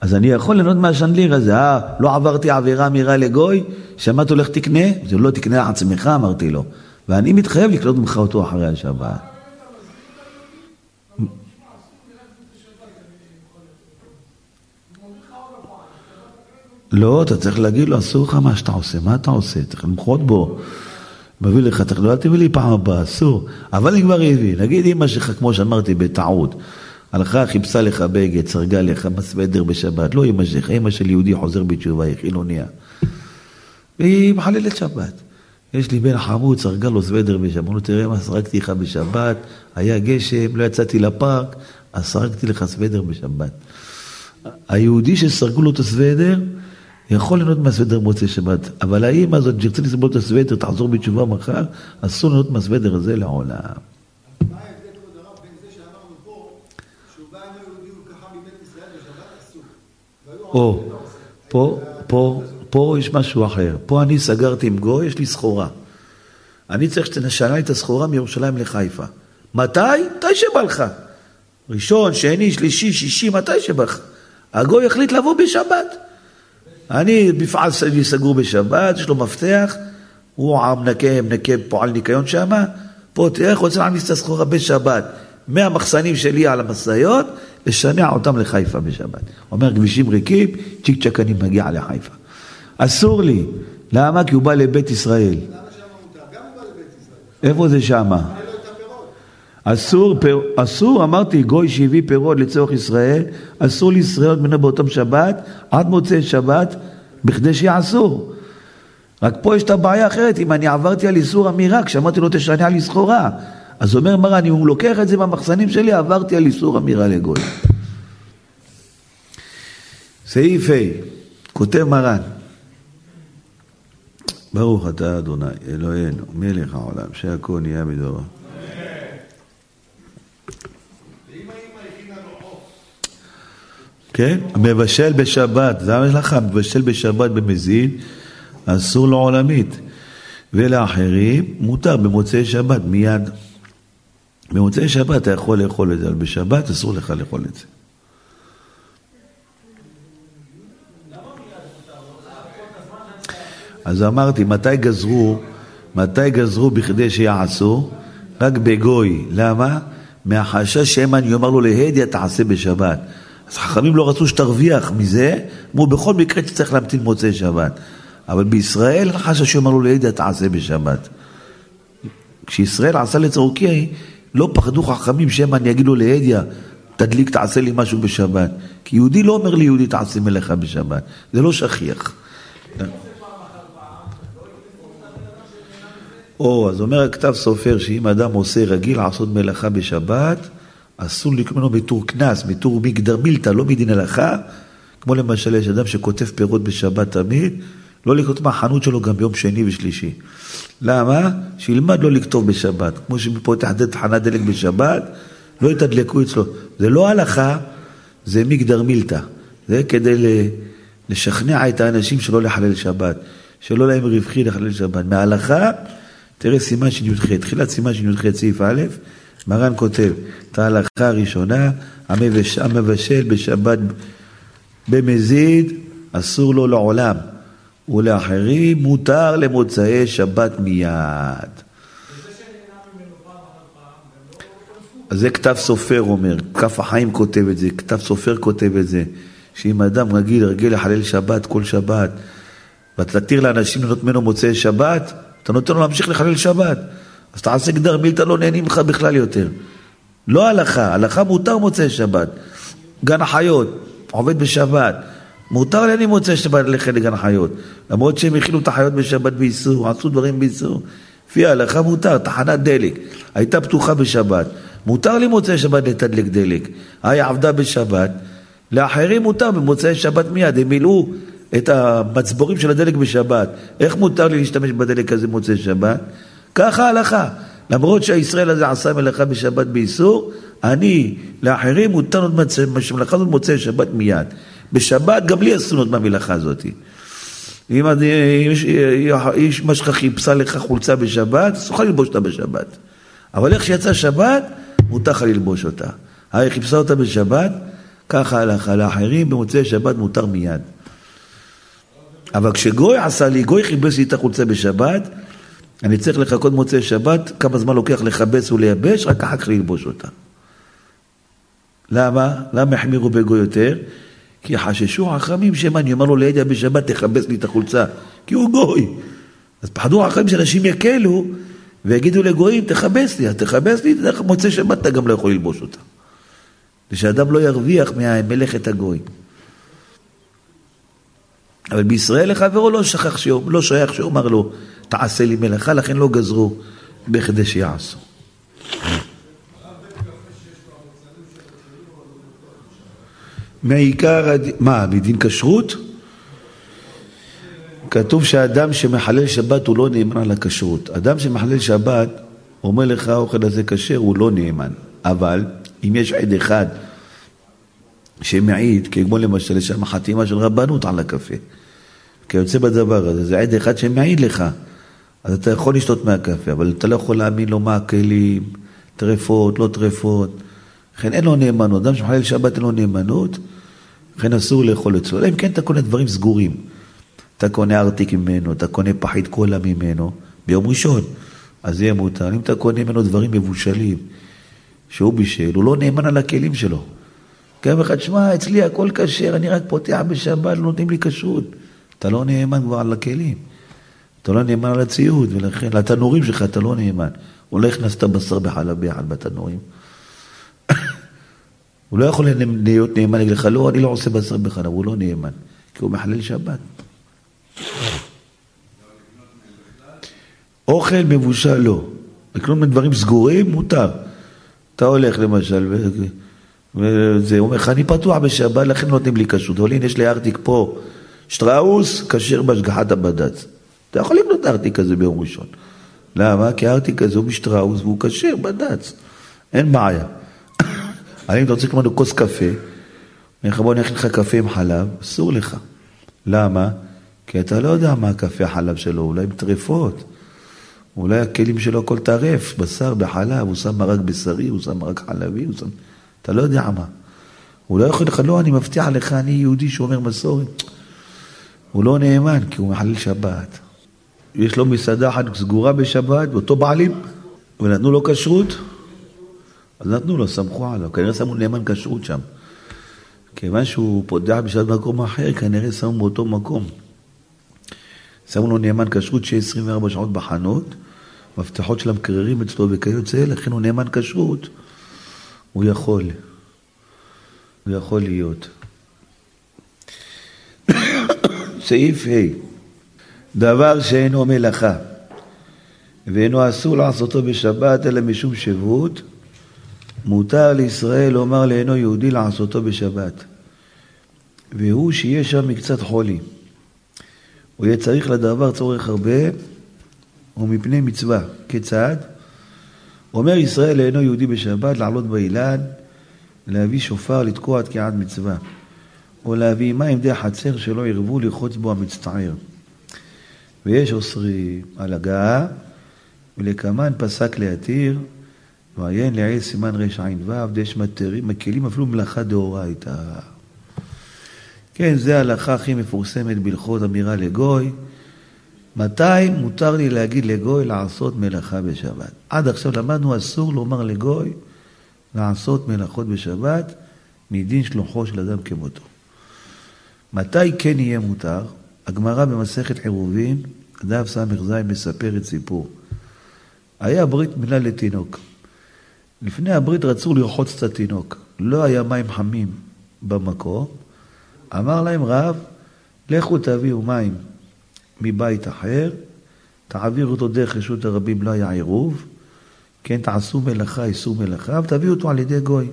אז אני יכול לנות מהשנדליר הזה, לא עברתי עבירה מירה לגוי, שמעת הולך תקנה, זה לא תקנה עצמך, אמרתי לו, ואני מתחייב לקנות ממך אותו אחרי השבת. לא, אתה צריך להגיד לו, אסור לך מה שאתה עושה, מה אתה עושה, צריך למחות בו, מביא לך, לא תביא לי פעם הבאה, אסור, אבל אני כבר הביא, נגיד אמא שלך, כמו שאמרתי, בטעות, הלכה, חיפשה לך בגד, סרגה לך, מסוודר בשבת, לא אמא שלך, אמא של יהודי חוזר בתשובה, היא חילוניה. והיא מחללת שבת. יש לי בן חמוד, סרגה לו סוודר בשבת, אמרו, תראה מה סרגתי לך בשבת, היה גשם, לא יצאתי לפארק, אז סרגתי לך סוודר בשבת. היהודי שסרגו לו את הסוודר, יכול לנות מהסוודר מוצא שבת, אבל האמא הזאת, שרצה לסבור את הסוודר, תחזור בתשובה מחר, אסור לנות מהסוודר הזה לעולם. פה יש משהו אחר. פה אני סגרתי עם גוי, יש לי סחורה. אני צריך שתשנה את הסחורה מירושלים לחיפה. מתי? מתי שבא לך. ראשון, שני, שלישי, שישי, מתי שבא לך. הגוי החליט לבוא בשבת. אני מפעל סגור בשבת, יש לו מפתח, הוא מנקה פועל ניקיון שם, פה תראה, רוצה להעמיס את הסחורה בשבת. מהמחסנים שלי על המשאיות, לשנע אותם לחיפה בשבת. אומר, כבישים ריקים, צ'יק צ'ק אני מגיע לחיפה. אסור לי. למה? כי הוא בא לבית ישראל. למה שם מותר? גם הוא בא לבית ישראל. איפה זה שם? אסור, אמרתי, גוי שהביא פירות לצורך ישראל, אסור לישראל מנה באותם שבת, עד מוצאי שבת, בכדי שיהיה אסור. רק פה יש את הבעיה אחרת, אם אני עברתי על איסור אמירה, כשאמרתי לו תשנע לי סחורה, אז אומר מראה, אני לוקח את זה במחסנים שלי, עברתי על איסור אמירה לגוי. סעיף ה', כותב מרן, ברוך אתה אדוני, אלוהינו, מלך העולם, שהכל נהיה בדברו. כן, מבשל בשבת, זה מה יש לך, מבשל בשבת במזיד, אסור לעולמית, ולאחרים מותר במוצאי שבת מיד. במוצאי שבת אתה יכול לאכול את זה, אבל בשבת אסור לך לאכול את זה. אז אמרתי, מתי גזרו בכדי שיעשו? רק בגוי. למה? מהחשש שאם אני אומר לו להדיה תעשה בשבת. אז חכמים לא רצו שתרוויח מזה, אמרו בכל מקרה שצריך להמתין מוצאי שבת. אבל בישראל החשש שאומר לו להדיה תעשה בשבת. כשישראל עשה לצורכי, לא פחדו חכמים שמא אני אגיד לו להדיה, תדליק תעשה לי משהו בשבת. כי יהודי לא אומר לי יהודי תעשה מלאכה בשבת. זה לא שכיח. אז אומר הכתב סופר שאם אדם עושה רגיל לעשות מלאכה בשבת, אסור לקרוא לו בתור כנס, בתור מגדר מילתא, לא מדין הלכה. כמו למשל יש אדם שכותב פירות בשבת תמיד, לא לקנות מהחנות שלו גם ביום שני ושלישי. למה? שילמד לא לכתוב בשבת. כמו שמפותח דלת חנה דלק בשבת, לא יתדלקו אצלו. זה לא הלכה, זה מגדר מילתא. זה כדי לשכנע את האנשים שלא לחלל שבת, שלא להם רווחי לחלל שבת. מההלכה, תראה סימן שי"ח, תחילת סימן שי"ח, סעיף א', מרן כותב, את ההלכה הראשונה, המבשל בשבת במזיד, אסור לו לעולם, ולאחרים מותר למוצאי שבת מיד. אז זה כתב סופר אומר, כף החיים כותב את זה, כתב סופר כותב את זה, שאם אדם רגיל לחלל שבת כל שבת, ואתה תתיר לאנשים לנות ממנו מוצאי שבת, אתה נותן לו להמשיך לחלל שבת, אז תעשה גדר מילתא, לא נהנים לך בכלל יותר. לא הלכה, הלכה מותר מוצאי שבת, גן החיות, עובד בשבת, מותר להנים מוצאי שבת ללכת לגן החיות, למרות שהם הכילו את החיות בשבת באיסור, עשו דברים באיסור, לפי ההלכה מותר, תחנת דלק, הייתה פתוחה בשבת, מותר לי מוצאי שבת לתדלק דלק, היא עבדה בשבת, לאחרים מותר במוצאי שבת מיד, הם מילאו את המצבורים של הדלק בשבת, איך מותר לי להשתמש בדלק הזה מוצאי שבת? ככה ההלכה, למרות שהישראל הזה עשה מלאכה בשבת באיסור, אני לאחרים מותר מלאכה הזאת מוצאי שבת מיד, בשבת גם לי אסונות מהמלאכה הזאת. אם איש משכה חיפשה לך חולצה בשבת, סוכל ללבוש אותה בשבת. אבל איך שיצא שבת, מותר לך ללבוש אותה. היא חיפשה אותה בשבת, ככה הלכה לאחרים, במוצאי שבת מותר מיד. אבל כשגוי עשה לי, גוי חיפש לי את החולצה בשבת, אני צריך לחכות מוצאי שבת, כמה זמן לוקח לחבש ולייבש, רק אחר כך ללבוש אותה. למה? למה החמירו בגוי יותר? כי חששו החכמים שמא אני אומר לו לידיה בשבת תכבס לי את החולצה, כי הוא גוי. אז פחדו החכמים שאנשים יקלו, ויגידו לגויים תכבס לי, מוצא שבת אתה גם לא יכול ללבוש אותה. ושאדם לא ירוויח מהמלאכת הגוי. אבל בישראל לחברו לא שייך שאומר לו, תעשה לי מלאכה, לכן לא גזרו בכדי שיעשו. מעיקר, מה, מדין כשרות? כתוב שאדם שמחלל שבת הוא לא נאמן על הכשרות. אדם שמחלל שבת אומר לך האוכל הזה כשר, הוא לא נאמן. אבל אם יש עד אחד שמעיד, כמו למשל שם חתימה של רבנות על הקפה, כי יוצא בדבר הזה, זה עד אחד שמעיד לך, אז אתה יכול לשתות מהקפה, אבל אתה לא יכול להאמין לו מה הכלים, טרפות, לא טרפות, לכן אין לו נאמנות. אדם שמחלל שבת אין לו נאמנות, לכן אסור לאכול אצלו. אלא אם כן אתה קונה דברים סגורים, אתה קונה ארטיק ממנו, אתה קונה פחית קולה ממנו, ביום ראשון, אז יהיה מותר. אם אתה קונה ממנו דברים מבושלים, שהוא בישל, הוא לא נאמן על הכלים שלו. גם אחד, שמע, אצלי הכל כשר, אני רק פותח בשבת, לא נותנים לי כשרות. אתה לא נאמן כבר על הכלים, אתה לא נאמן על הציוד, ולכן, לתנורים שלך אתה לא נאמן. הוא לא הכנס את הבשר בחלב ביחד בתנורים. הוא לא יכול להיות נאמן, להגיד לך, לא, אני לא עושה בשר בחלב, הוא לא נאמן, כי הוא מחלל שבת. אוכל מבושל לא, לקנות מדברים סגורים מותר. אתה הולך למשל, וזה אומר לך, אני פתוח בשבת, לכן נותנים לי כשרות, אבל הנה יש לי ארטיק פה, שטראוס, כשר בהשגחת הבד"ץ. אתה יכול למנות את הארטיק הזה ביום ראשון. למה? כי הארטיק הזה הוא משטראוס, והוא כשר בד"ץ. אין בעיה. אני רוצה כמובן כוס קפה, בוא נכין לך קפה עם חלב, אסור לך. למה? כי אתה לא יודע מה הקפה החלב שלו, אולי בטרפות, אולי הכלים שלו הכל טרף, בשר בחלב, הוא שם מרק בשרי, הוא שם מרק חלבי, הוא שם... אתה לא יודע מה. הוא לא יכול לך, לא, אני מבטיח לך, אני יהודי שאומר מסורת. הוא לא נאמן, כי הוא מחלל שבת. יש לו מסעדה אחת סגורה בשבת, באותו בעלים, ונתנו לו כשרות, אז נתנו לו, סמכו עליו, כנראה שמו נאמן כשרות שם. כיוון שהוא פודח בשבת במקום אחר, כנראה שמו באותו מקום. שמו לו נאמן כשרות שיהיה 24 שעות בחנות, מפתחות של המקררים אצלו וכיוצא, לכן הוא נאמן כשרות, הוא יכול להיות. סעיף ה' דבר שאינו מלאכה, ואינו אסור לעשותו בשבת, אלא משום שבות, מותר לישראל לומר לאינו יהודי לעשותו בשבת, והוא שיהיה שם מקצת חולי. הוא יהיה צריך לדבר צורך הרבה, ומפני מצווה. כיצד? אומר ישראל אינו יהודי בשבת, לעלות באילן, להביא שופר, לתקוע תקיעת מצווה, או להביא מים די החצר שלא ירבו לחוץ בו המצטער. ויש אוסרים על הגעה, ולכמן פסק להתיר, ועיין לעיל סימן רע"ו, דש מתרים, מקלים אפילו מלאכה דאורייתא. כן, זה ההלכה הכי מפורסמת בהלכות אמירה לגוי. מתי מותר לי להגיד לגוי לעשות מלאכה בשבת? עד עכשיו למדנו אסור לומר לגוי לעשות מלאכות בשבת, מדין שלוחו של אדם כמותו. מתי כן יהיה מותר? הגמרא במסכת עירובין, דף ס"ז, מספרת סיפור. היה ברית מילה לתינוק. לפני הברית רצו לרחוץ את התינוק. לא היה מים חמים במקום. אמר להם רב, לכו תביאו מים מבית אחר, תעבירו אותו דרך רשות הרבים, לא היה עירוב, כן, תעשו מלאכה, עשו מלאכה, ותביאו אותו על ידי גוי.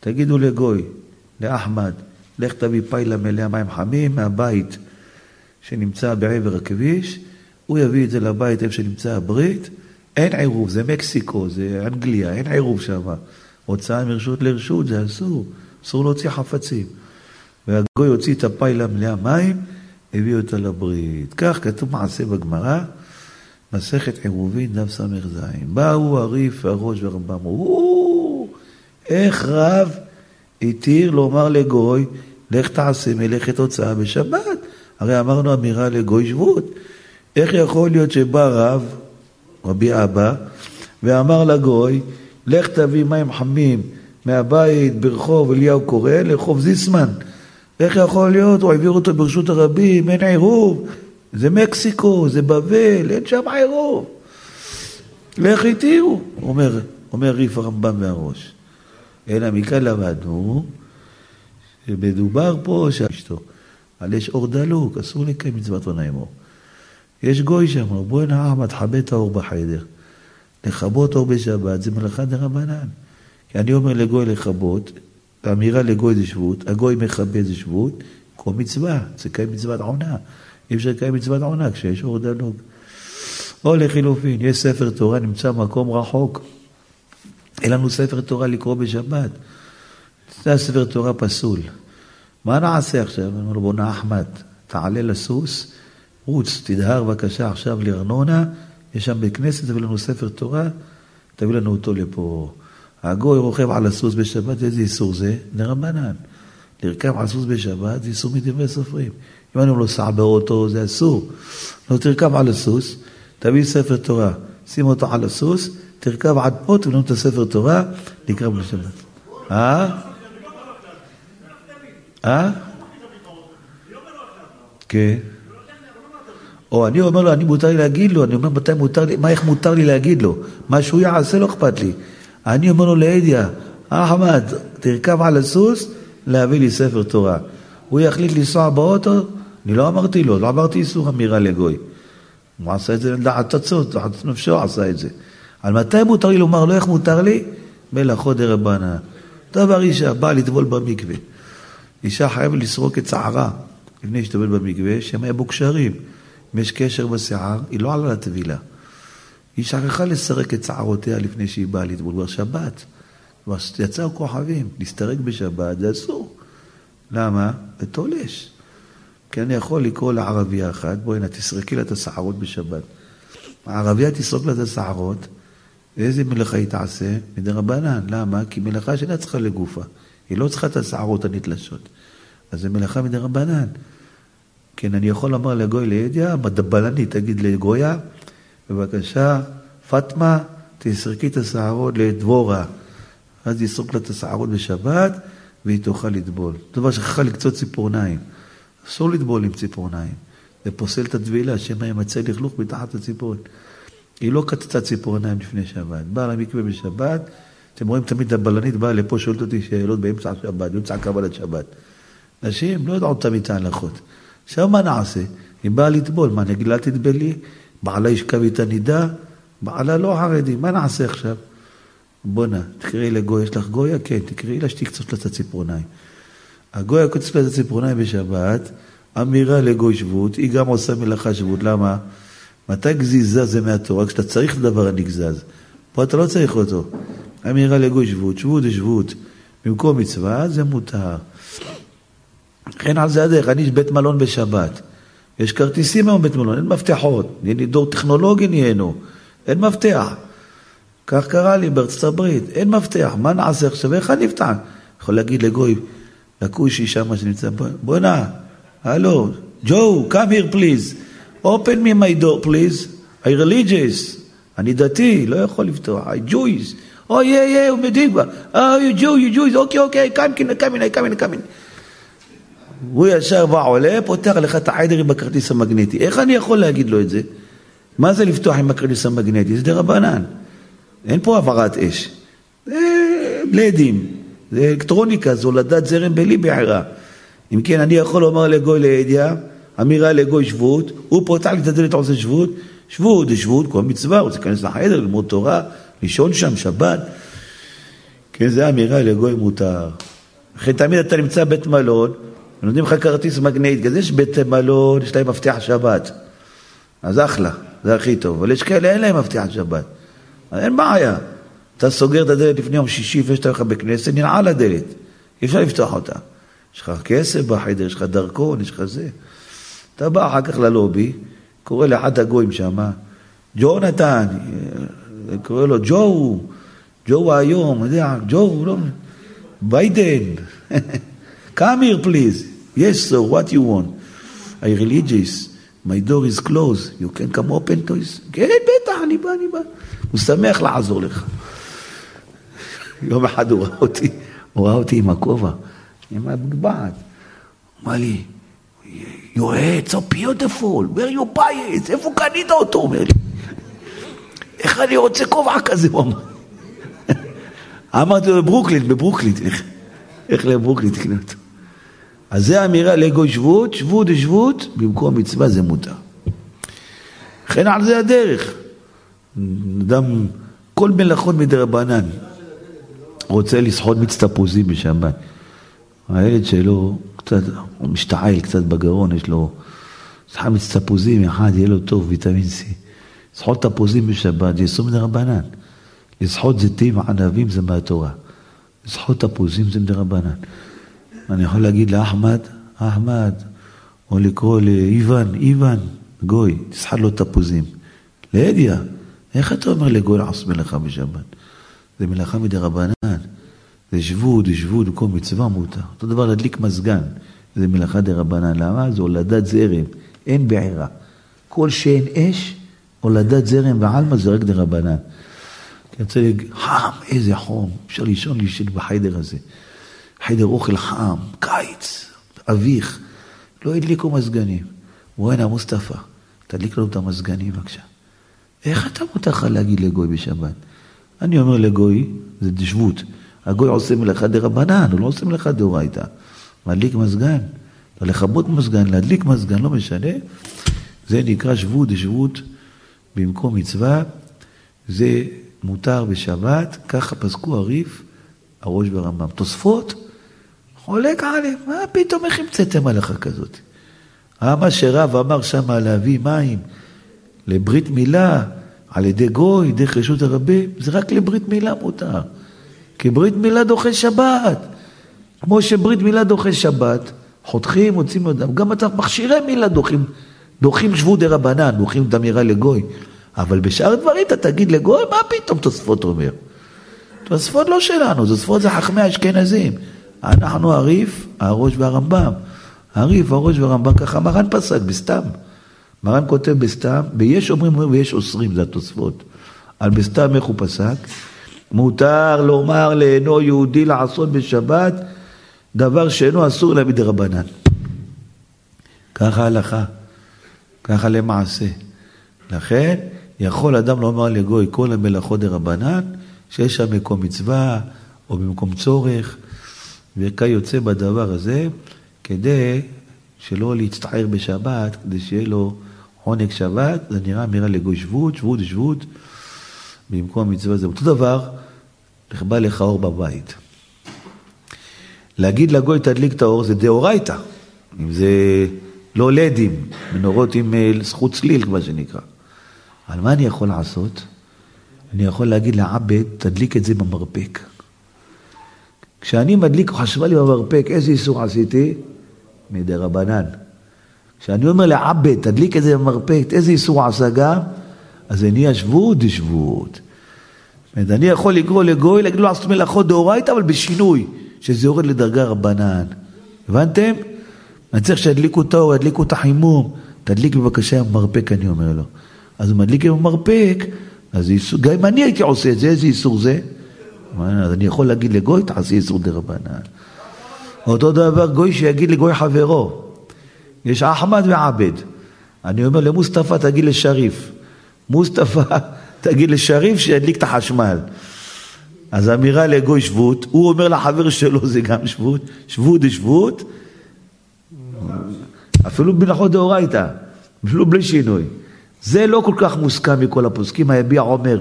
תגידו לגוי, לאחמד, לך תביא פיילה מלאה מים חמים מהבית שנמצא בעבר הכביש, הוא יביא את זה לבית איפה שנמצא הברית, אין עירוב, זה מקסיקו, זה אנגליה, אין עירוב שם. הוצאה מרשות לרשות, זה אסור, אסור להוציא חפצים. והגוי הוציא את הפיילה מלאה מים, הביא אותה לברית. כך כתוב מעשה בגמרא, מסכת עירובין, דף ס"ז. באו הריף, הראש והרמב"ם, אמרו, איך רב התיר לומר לגוי, לך תעשה מלאכת הוצאה בשבת. הרי אמרנו אמירה לגוי שבות. איך יכול להיות שבא רב, רבי אבא, ואמר לגוי, לך תביא מים חמים מהבית ברחוב אליהו קורן, לרחוב זיסמן. איך יכול להיות? הוא העביר אותו ברשות הרבים, אין עירוב, זה מקסיקו, זה בבל, אין שם עירוב. לך התירו, אומר ריף הרמב"ם והראש. אלא מכאן למדנו, שמדובר פה שאשתו, אבל יש אור דלוק, אסור לקיים מצוות עונאים אור. יש גוי שאמר, בואי נעמת, חבא את האור בחדר. לכבות אור בשבת, זה מלאכה דרבנן. כי אני אומר לגוי לכבות, האמירה לגוי זה שבות, הגוי מכבה זה שבות, כל מצווה, זה קיים מצוות עונה. אי אפשר קיים מצוות עונה כשיש אור דלוק. או לחילופין, יש ספר תורה, נמצא מקום רחוק. אין לנו ספר תורה לקרוא בשבת. זה ספר תורה פסול. מה נעשה עכשיו? אמרו לו, בוא נאחמד, תעלה לסוס, רוץ, תדהר בבקשה עכשיו לארנונה, יש שם בכנסת, תביא לנו ספר תורה, תביא לנו אותו לפה. הגוי רוכב על הסוס בשבת, איזה איסור זה? דרבנן. לרכב על הסוס בשבת, זה איסור מדברי סופרים. אם אני לא סע באוטו, זה אסור. לא תרכב על הסוס, תביא ספר תורה, שים אותו על הסוס, תרכב עד פה, תביא לנו את הספר תורה, נקרא בשבת. כן. או אני אומר לו, אני מותר לי להגיד לו, אני אומר מתי מותר לי, מה איך מותר לי להגיד לו? מה שהוא יעשה לא אכפת לי. אני אומר לו לעדיה, אחמד, תרכב על הסוס, להביא לי ספר תורה. הוא יחליט לנסוע באוטו, אני לא אמרתי לו, לא אמרתי איסור אמירה לגוי. הוא עשה את זה לדעת עצות, לדעת נפשו עשה את זה. על מתי מותר לי לומר לו, איך מותר לי? מלאכות דרבנן. דבר אישה, באה לטבול במקווה. אישה חייבת לסרוק את שערה לפני שתבל במקווה, שהם היה בו קשרים. אם יש קשר בשיער, היא לא עלה לטבילה. היא שכחה לסרק את שערותיה לפני שהיא באה לטבול בשבת. יצאו כוכבים, להסתרק בשבת, זה אסור. למה? זה תולש. כי אני יכול לקרוא לערבייה אחת, בואי הנה, תסרקי לה את השערות בשבת. הערבייה תסרוק לה את השערות, איזה מלאכה היא תעשה? מדרבנן, למה? כי מלאכה שאינה צריכה לגופה. היא לא צריכה את השערות הנתלשות. אז זה מלאכה מדרבנן. כן, אני יכול לומר לגוי לידיה, מדבלנית, תגיד לגויה, בבקשה, פטמה, תסרקי את השערות לדבורה. אז יסרוק לה את השערות בשבת, והיא תוכל לטבול. דבר שכחה לקצות ציפורניים. אסור לטבול עם ציפורניים. זה פוסל את הטבילה, שמא ימצא לכלוך מתחת הציפורן. היא לא קצצה ציפורניים לפני שבת. באה למקווה בשבת, אתם רואים תמיד הבלנית באה לפה, שואלת אותי שאלות באמצע שבת, באמצע קבלת שבת. נשים לא יודעות תמיד את ההלכות. עכשיו מה נעשה? היא באה לטבול, מה נגיד לה תטבלי? בעלה ישכב איתה נידה, בעלה לא חרדי, מה נעשה עכשיו? בונה, תקראי לגוי, יש לך גויה? כן, תקראי לה שתקצוץ לה את הציפורניים. הגויה קוצץ לה את הציפורניים בשבת, אמירה לגוי שבות, היא גם עושה מלאכה שבות, למה? מתי גזיזה זה מהתורה? כשאתה צריך לדבר הנגזז. פה אתה לא צריך אותו. אמירה לגוי שבות, שבות ושבות, במקום מצווה, זה מותר. כן, על זה הדרך, אני יש בית מלון בשבת. יש כרטיסים היום בית מלון, אין מפתחות. נהיה דור טכנולוגי נהיינו, אין מפתח. כך קרה לי בארצות הברית, אין מפתח. מה נעשה עכשיו? איך אני נפתח? יכול להגיד לגוי, לקושי שם שנמצא פה, בוא נע, הלו, ג'ו, come here please, open me my door please, I religious, אני דתי, לא יכול לפתוח, I Jewish, oh yeah yeah, הוא מדהים כבר, oh you Jew, you Jewish, okay okay, come in, הוא ישר בא עולה, פותח לך את העדר עם הכרטיס המגנטי, איך אני יכול להגיד לו את זה? מה זה לפתוח עם הכרטיס המגנטי? זה דרבנן, אין פה עברת אש, בלדים, זה אלקטרוניקה, זו לדעת זרם בלי בעירה. אם כן, אני יכול לומר לגוי לידיעה, אמירה לגוי שבות, הוא פותח לי את הדלת עושה שבות, שבות ושבות, כל מצווה, הוא רוצה להיכנס לחדר, ללמוד תורה, לישון שם, שבת. כן, זה אמירה לגוי מותר. אחרי תמיד אתה נמצא בית מלון, ונותנים לך כרטיס מגנט, אז יש בית מלון, יש להם מפתח שבת. אז אחלה, זה הכי טוב. אבל יש כאלה, אין להם מפתח שבת. אין בעיה. אתה סוגר את הדלת לפני יום שישי, ויש לך בכנסת, ננעל הדלת. אי אפשר לפתוח אותה. יש לך כסף בחדר, יש לך דרכון, יש לך זה. אתה בא אחר כך ללובי, קורא לאחד הגויים שם, ג'ונתן, קורא לו ג'ו, ג'ו היום, ג'ו, לא, ביידן, come here please, yes sir, what you want? I religious, my door is closed, you can come open to this, כן, בטח, אני בא, הוא שמח לעזור לך. יום אחד הוא ראה אותי, עם הכובע, עם המגבעת. הוא אמר לי, your head so beautiful, where you buy it? איפה קנית אותו? הוא אומר לי, איך אני רוצה כובע כזה? הוא אמר. אמרתי לו, בברוקלין, איך לברוקלין תקנה אותו? אז זה האמירה לגוי שבות, שבות, במקום מצווה זה מותר. לכן על זה הדרך. אדם, כל מלאכות מדרבנן, רוצה לסחוד מיץ תפוזים בשבת. הילד שלו קצת, הוא משתעל קצת בגרון, יש לו סחוד מיץ תפוזים, אחד יהיה לו טוב, ויטמין C. סחוד תפוזים בשבת, זה איסור מדרבנן. לסחוד זיתים, ענבים, זה מהתורה. לסחוד תפוזים זה מדרבנן. אני יכול להגיד לאחמד, או לקרוא לאיוון, גוי, תסחד לו תפוזים. לידיה, איך אתה אומר לגוי לעשות מלאכה בשבת? זה מלאכה מדרבנן, זה שבות, וכל מצווה מותר. אותו דבר להדליק מזגן, זה מלאכה דרבנן. למה? זה הולדת זרם, אין בעירה. כל שאין אש, הולדת זרם ועלמה זה רק דרבנן. כי אני רוצה להגיד, חם, איזה חום, אפשר לישון בחיידר הזה. חיידר אוכל חם, קיץ, אביך, לא הדליקו מזגנים. ואינה מוסטפה, תדליק לו את המזגנים בבקשה. איך אתה מותר להגיד לגוי בשבת? אני אומר לגוי, זה דשבות. הגוי עושה מלאכה דרבנן, הוא לא עושה מלאכה דאורייתא. מדליק מזגן, לכבות מזגן, להדליק מזגן, לא משנה. זה נקרא שבות, דשבות, במקום מצווה. זה מותר בשבת, ככה פסקו הריף, הראש ברמב"ם. תוספות, חולק עליהם, מה פתאום איך המצאתם הלכה כזאת? מה שרב אמר שם להביא מים, לברית מילה, על ידי גוי, דרך רשות הרבים, זה רק לברית מילה מותר. כי ברית מילה דוחה שבת. כמו שברית מילה דוחה שבת, חותכים, מוצאים אדם, גם אתה מכשירי מילה דוחים שבות דרבנן, דוחים דמירה לגוי. אבל בשאר דברים אתה תגיד לגוי, מה פתאום תוספות אומר? תוספות לא שלנו, תוספות זה חכמי האשכנזים. אנחנו הריף, הראש והרמב"ם. הריף, הראש והרמב"ם, ככה מרן פסק, בסתם. מרן כותב בסתם, ויש אומרים ויש עושרים, זה התוספות. על בסתם איך הוא פסק? מותר לומר לאינו יהודי לעשות בשבת, דבר שאינו אסור לה מדרבנן. ככה הלכה, ככה למעשה. לכן, יכול אדם לומר לגוי כל המלאכות דרבנן, שיש שם מקום מצווה, או במקום צורך, וכי יוצא בדבר הזה, כדי שלא להצטער בשבת, כדי שיהיה לו עונג שבת, זה נראה אמירה לגוי שבות, שבות, במקום המצווה הזה. אותו דבר, נכבה לך אור בבית. להגיד לגוי תדליק את האור, זה דאורייתא. אם זה לא לדים, מנורות עם זכות צליל, כמו שנקרא. על מה אני יכול לעשות? אני יכול להגיד לעבד, תדליק את זה במרפק. כשאני מדליק חשמל במרפק, איזה איסור עשיתי? מדי רבנן. כשאני אומר לעבד, תדליק את זה במרפק, איזה איסור עשגה? אז זה נהיה שבועות דשבועות. אני יכול לקרוא לגוי, להגיד לו עשת מלאכות דאורייתא, אבל בשינוי, שזה יורד לדרגה רבנן. הבנתם? אני צריך שידליקו אותו, ידליקו את החימום, תדליק בבקשה במרפק, אני אומר לו. אז הוא מדליק במרפק, אז איסור, גם אם אני הייתי עושה את זה, איזה איסור זה? אז אני יכול להגיד לגוי, תעשי איסור דרבנן. אותו דבר גוי שיגיד לגוי חברו. יש אחמד ועבד. אני אומר למוסטפא, תגיד לשריף. מוסטפא, תגיד לשריף שידליק את החשמל. אז אמירה לגוי שבות, הוא אומר לחבר שלו זה גם שבות, שבות שבות, אפילו בנחות דאורייתא, אפילו בלי שינוי. זה לא כל כך מוסכם מכל הפוסקים, היביע אומר,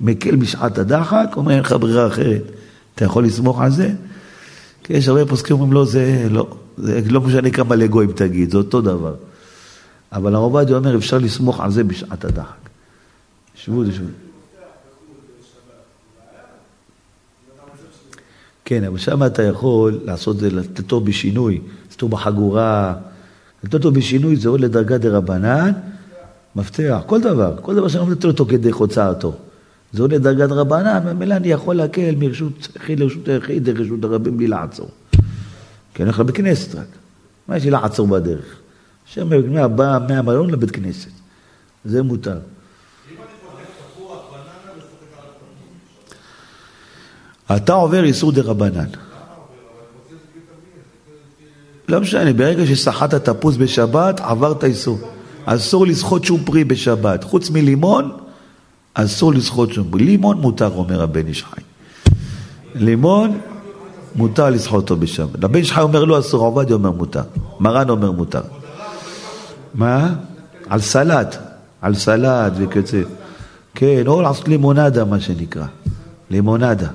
מקל משעת הדחק, אומר אין לך ברירה אחרת, אתה יכול לסמוך על זה? כי יש הרבה פוסקים אומרים, לא, זה לא, זה לא משנה כמה לגויים תגיד, זה אותו דבר. אבל הרב עובדיה אומר, אפשר לסמוך על זה בשעת הדחק. שבוד ושבוד. כן, אבל שם אתה יכול לעשות זה, לתת אותו בשינוי, לתת אותו בחגורה, לתת אותו בשינוי, זה עוד לדרגה דרבנן, מפתח, כל דבר שאני לא נתן אותו כדי חוצה אותו. זו לדרגת רבנן, ומילא אני יכול להקל מרשות היחיד לרשות היחיד, דרך רשות הרבים בלי לעצור. כי אני הולך לבית כנסת רק. מה יש לי לעצור בדרך? שם הבא מהמלון לבית כנסת. זה מותר. אתה עובר איסור דרבנן. לא משנה, ברגע שסחטת תפוז בשבת, עברת איסור. אסור לסחוט שום פרי בשבת. חוץ מלימון, אסור לסחוט שום פרי. לימון מותר, אומר הבן איש חי. לימון, מותר לסחוט אותו בשבת. הבן איש חי אומר לא אסור, עובדיה אומר מותר. מרן אומר מותר. מה? על סלט. על סלט וכיוצא. כן, או לעשות לימונדה, מה שנקרא. לימונדה.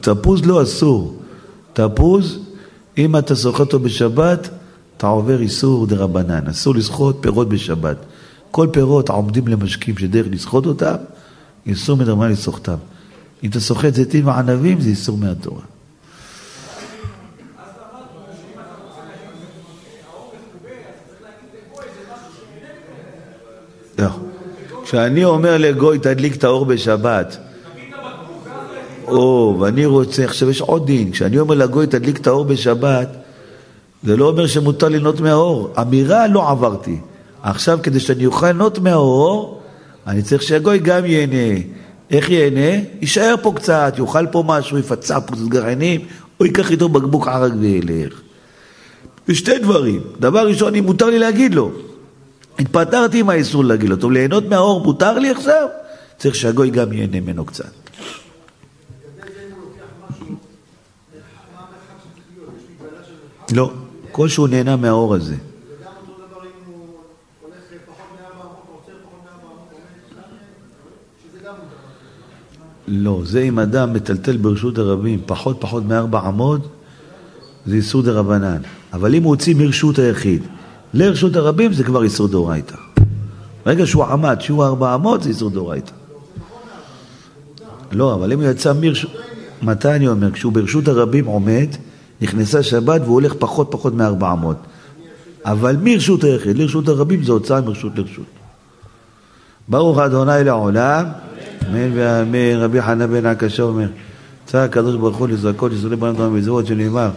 תפוז לא אסור. תפוז... אם אתה סוחט אותו בשבת, אתה עובר איסור דרבנן. אסור לסחוט פירות בשבת. כל פירות עומדים למשקים שדרך לסחוט אותם, איסור מדרבנן לסחוטם. אם אתה סוחט זיתים וענבים, זה איסור מהתורה. כשאני אומר לגוי, תדליק את האור בשבת, ואני רוצה, עכשיו יש עוד דין, כשאני אומר לגוי תדליק את האור בשבת, זה לא אומר שמותר ליהנות מהאור, אמירה לא עברתי, עכשיו כדי שאני אוכל ליהנות מהאור, אני צריך שהגוי גם ייהנה, איך ייהנה? יישאר פה קצת, יאכל פה משהו, יפצע פה סגרעינים, או ייקח איתו בקבוק ערק וילך. ושתי דברים, דבר ראשון, אם מותר לי להגיד לו, התפטרתי עם האיסור להגיד לו, טוב, ליהנות מהאור מותר לי עכשיו? צריך שהגוי גם ייהנה ממנו קצת. לא, כל שהוא נהנה מהאור הזה. וגם אותו דבר אם הוא הולך פחות מהמעמות, עוצר פחות מהמעמות, שזה גם הוא דבר. לא, זה אם אדם מטלטל ברשות הרבים, פחות מ4 עמוד, זה איסור דרבנן. אבל אם הוא הוציא מרשות היחיד, לרשות הרבים זה כבר איסור דאורייתא. ברגע שהוא עמד, שהוא 4 עמוד, זה איסור דאורייתא. לא, אבל אם הוא יצא מרשות... מתי אני אומר? כשהוא ברשות הרבים עומד, נכנסה שבת והוא הולך פחות מ4 עמוד. אבל מרשות היחיד לרשות הרבים זה הוצאה מרשות לרשות. ברוך אדוני לעולם, אמן ואמן. רבי חנן בן עקשיא אומר, צעק הקדוש ברוך הוא לזכות ישראל בן אדם וזרוע שנאמר